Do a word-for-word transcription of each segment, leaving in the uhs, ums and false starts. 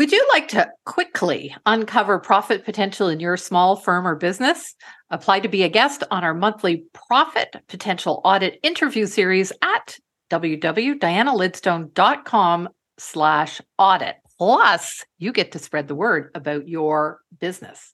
Would you like to quickly uncover profit potential in your small firm or business? Apply to be a guest on our monthly Profit Potential Audit interview series at w w w dot diana lidstone dot com slash audit. Plus, you get to spread the word about your business.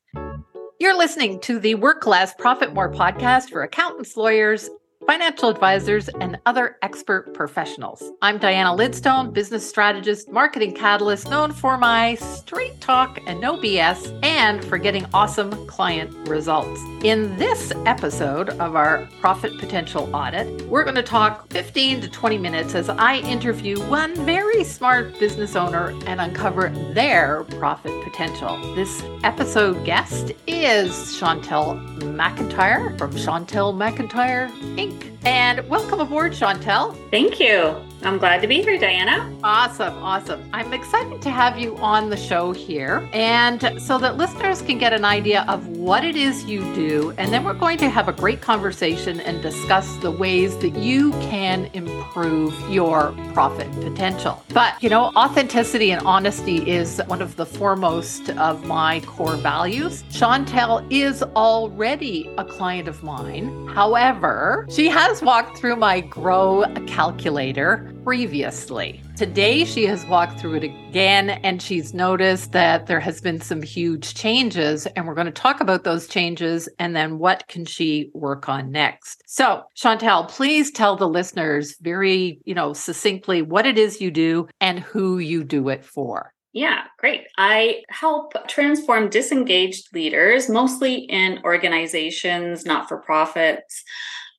You're listening to the Work Less, Profit More podcast for accountants, lawyers, financial advisors, and other expert professionals. I'm Diana Lidstone, business strategist, marketing catalyst, known for my straight talk and no B S, and for getting awesome client results. In this episode of our Profit Potential Audit, we're going to talk fifteen to twenty minutes as I interview one very smart business owner and uncover their profit potential. This episode guest is Chantal McIntyre from Chantal McIntyre, Incorporated. And welcome aboard, Chantal. Thank you. I'm glad to be here, Diana. Awesome, awesome. I'm excited to have you on the show here, and so that listeners can get an idea of what it is you do, and then we're going to have a great conversation and discuss the ways that you can improve your profit potential. But, you know, authenticity and honesty is one of the foremost of my core values. Chantal is already a client of mine. However, she has walked through my GROW calculator previously. Today, she has walked through it again, and she's noticed that there has been some huge changes, and we're going to talk about those changes and then what can she work on next. So, Chantal, please tell the listeners very, you know, succinctly what it is you do and who you do it for. Yeah, great. I help transform disengaged leaders, mostly in organizations, not-for-profits,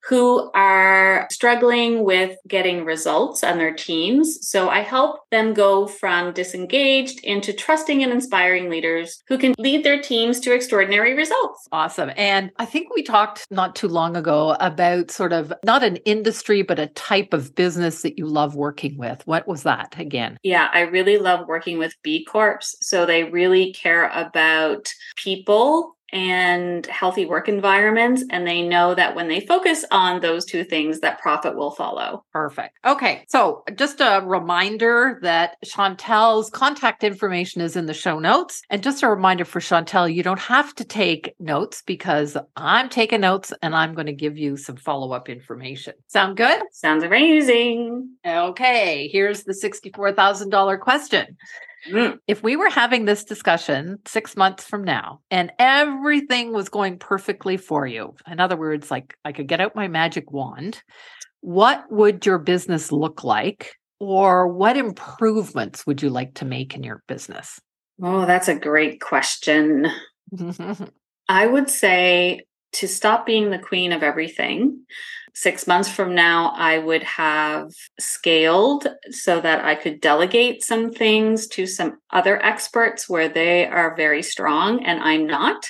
who are struggling with getting results on their teams. So I help them go from disengaged into trusting and inspiring leaders who can lead their teams to extraordinary results. Awesome. And I think we talked not too long ago about sort of not an industry, but a type of business that you love working with. What was that again? Yeah, I really love working with B Corps. So they really care about people and healthy work environments. And they know that when they focus on those two things, that profit will follow. Perfect. Okay. So just a reminder that Chantal's contact information is in the show notes. And just a reminder for Chantal, you don't have to take notes because I'm taking notes and I'm going to give you some follow-up information. Sound good? Sounds amazing. Okay. Here's the sixty-four thousand dollars question. If we were having this discussion six months from now and everything was going perfectly for you, in other words, like I could get out my magic wand, what would your business look like, or what improvements would you like to make in your business? Oh, that's a great question. I would say to stop being the queen of everything. Six months from now, I would have scaled so that I could delegate some things to some other experts where they are very strong and I'm not.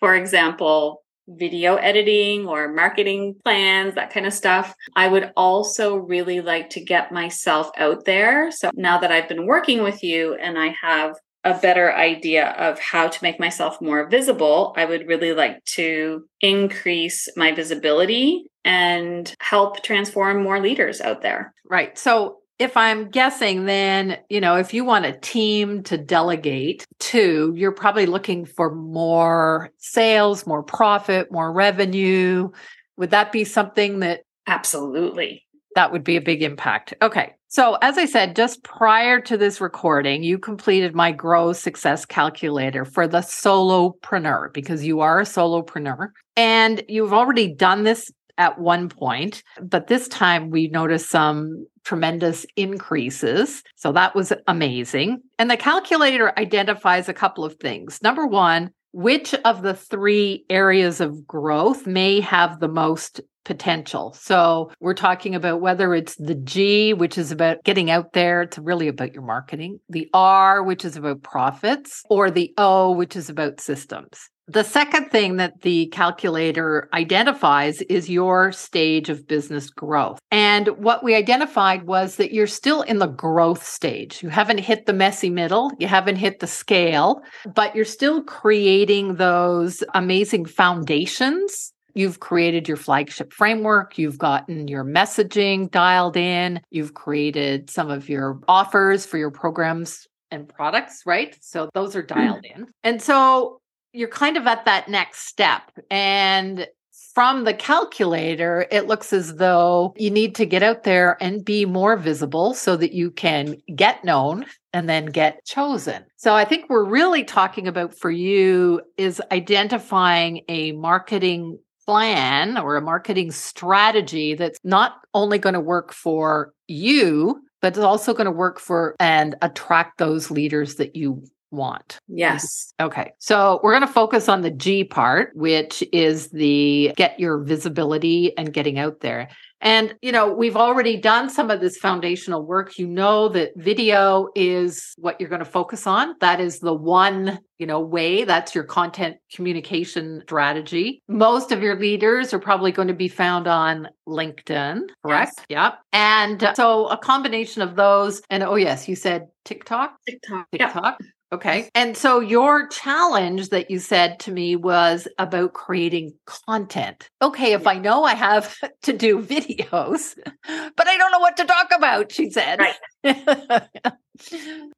For example, video editing or marketing plans, that kind of stuff. I would also really like to get myself out there. So now that I've been working with you and I have a better idea of how to make myself more visible, I would really like to increase my visibility and help transform more leaders out there. Right. So if I'm guessing, then, you know, if you want a team to delegate to, you're probably looking for more sales, more profit, more revenue. Would that be something that? Absolutely. That would be a big impact. Okay. So as I said, just prior to this recording, you completed my GROW Success Calculator for the solopreneur, because you are a solopreneur. And you've already done this at one point, but this time we noticed some tremendous increases. So that was amazing. And the calculator identifies a couple of things. Number one, which of the three areas of growth may have the most potential. So we're talking about whether it's the G, which is about getting out there, it's really about your marketing, the R, which is about profits, or the O, which is about systems. The second thing that the calculator identifies is your stage of business growth. And what we identified was that you're still in the growth stage. You haven't hit the messy middle, you haven't hit the scale, but you're still creating those amazing foundations. You've created your flagship framework. You've gotten your messaging dialed in. You've created some of your offers for your programs and products, right? So those are dialed in. And so you're kind of at that next step. And from the calculator, it looks as though you need to get out there and be more visible so that you can get known and then get chosen. So I think we're really talking about for you is identifying a marketing plan or a marketing strategy that's not only going to work for you, but it's also going to work for and attract those leaders that you want. Yes. Okay. So we're going to focus on the G part, which is the get your visibility and getting out there. And, you know, we've already done some of this foundational work. You know that video is what you're going to focus on. That is the one, you know, way. That's your content communication strategy. Most of your leaders are probably going to be found on LinkedIn, correct? Yes. Yep. And uh, so a combination of those. And oh, yes, you said TikTok? TikTok. TikTok. Yeah. Okay. And so your challenge that you said to me was about creating content. Okay. If I know I have to do videos, but I don't know what to talk about, she said. Right.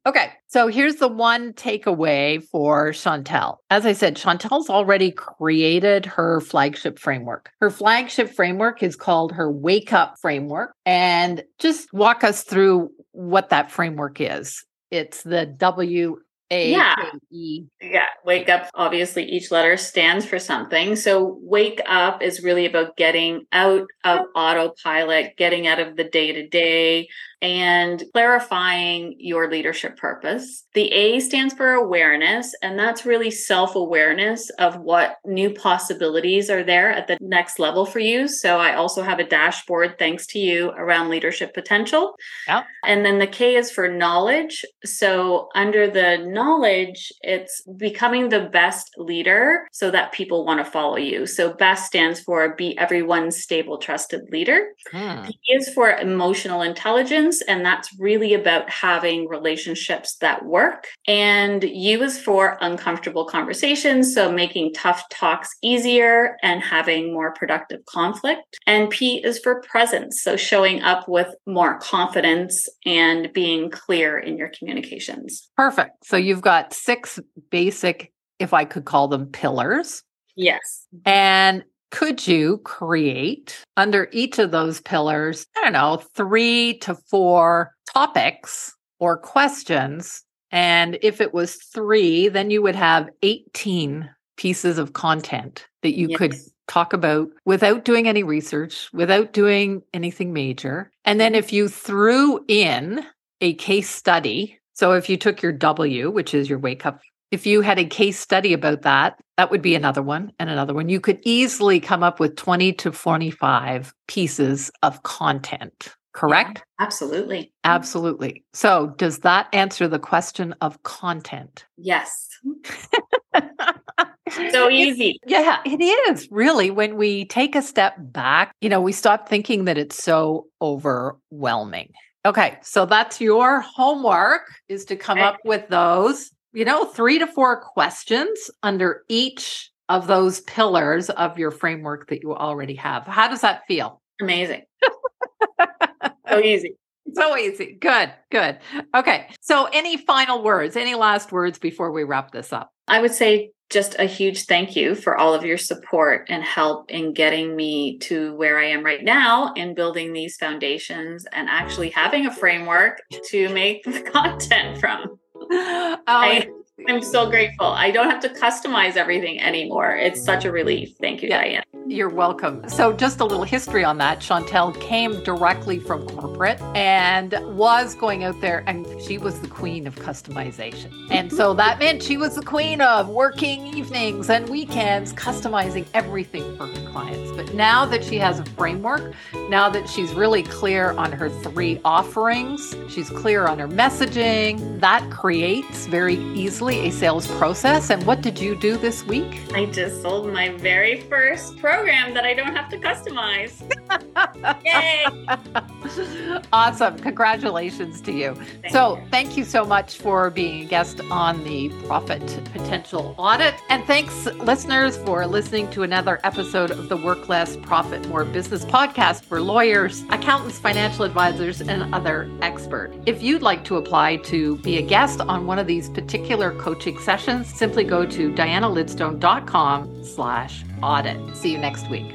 Okay. So here's the one takeaway for Chantal. As I said, Chantal's already created her flagship framework. Her flagship framework is called her Wake Up Framework. And just walk us through what that framework is. It's the W. A K E. Yeah. Yeah. Wake up. Obviously, each letter stands for something. So wake up is really about getting out of autopilot, getting out of the day-to-day, and clarifying your leadership purpose. The A stands for awareness, and that's really self-awareness of what new possibilities are there at the next level for you. So I also have a dashboard, thanks to you, around leadership potential. Yep. And then the K is for knowledge. So under the knowledge, it's becoming the best leader so that people want to follow you. So BEST stands for be everyone's stable, trusted leader. Hmm. P is for emotional intelligence. And that's really about having relationships that work. And U is for uncomfortable conversations. So making tough talks easier and having more productive conflict. And P is for presence. So showing up with more confidence and being clear in your communications. Perfect. So you've got six basic, if I could call them pillars. Yes. And could you create under each of those pillars, I don't know, three to four topics or questions? And if it was three, then you would have eighteen pieces of content that you yes. could talk about without doing any research, without doing anything major. And then if you threw in a case study, so if you took your W, which is your wake up, if you had a case study about that, that would be another one and another one. You could easily come up with twenty to twenty-five pieces of content, correct? Yeah, absolutely. Absolutely. So does that answer the question of content? Yes. So easy. It's, yeah, it is really when we take a step back, you know, we stop thinking that it's so overwhelming. Okay. So that's your homework is to come okay. up with those. You know, three to four questions under each of those pillars of your framework that you already have. How does that feel? Amazing. So easy. So easy. Good, good. Okay. So any final words, any last words before we wrap this up? I would say just a huge thank you for all of your support and help in getting me to where I am right now in building these foundations and actually having a framework to make the content from. Oh, I, I'm so grateful. I don't have to customize everything anymore. It's such a relief. Thank you, yeah, Diana. You're welcome. So just a little history on that. Chantal came directly from corporate and was going out there, and she was the queen of customization. And so that meant she was the queen of working evenings and weekends, customizing everything for her clients. But now that she has a framework, now that she's really clear on her three offerings, she's clear on her messaging, that creates very easily a sales process. And what did you do this week? I just sold my very first program. program that I don't have to customize. Yay! Awesome. Congratulations to you. Thank so you. Thank you so much for being a guest on the Profit Potential Audit. And thanks, listeners, for listening to another episode of the Work Less, Profit More Business Podcast for lawyers, accountants, financial advisors, and other experts. If you'd like to apply to be a guest on one of these particular coaching sessions, simply go to dianalidstone.com slash audit. See you next week.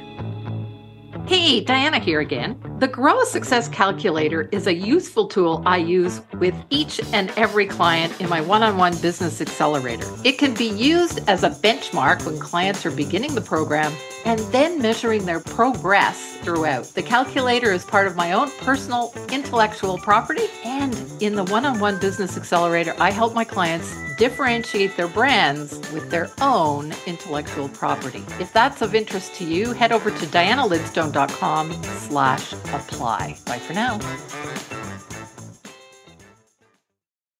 Hey, Diana here again. The GROW Success Calculator is a useful tool I use with each and every client in my one-on-one business accelerator. It can be used as a benchmark when clients are beginning the program and then measuring their progress throughout. The calculator is part of my own personal intellectual property, and in the one-on-one business accelerator, I help my clients differentiate their brands with their own intellectual property. If that's of interest to you, head over to dianalidstone.com slash apply. Bye for now.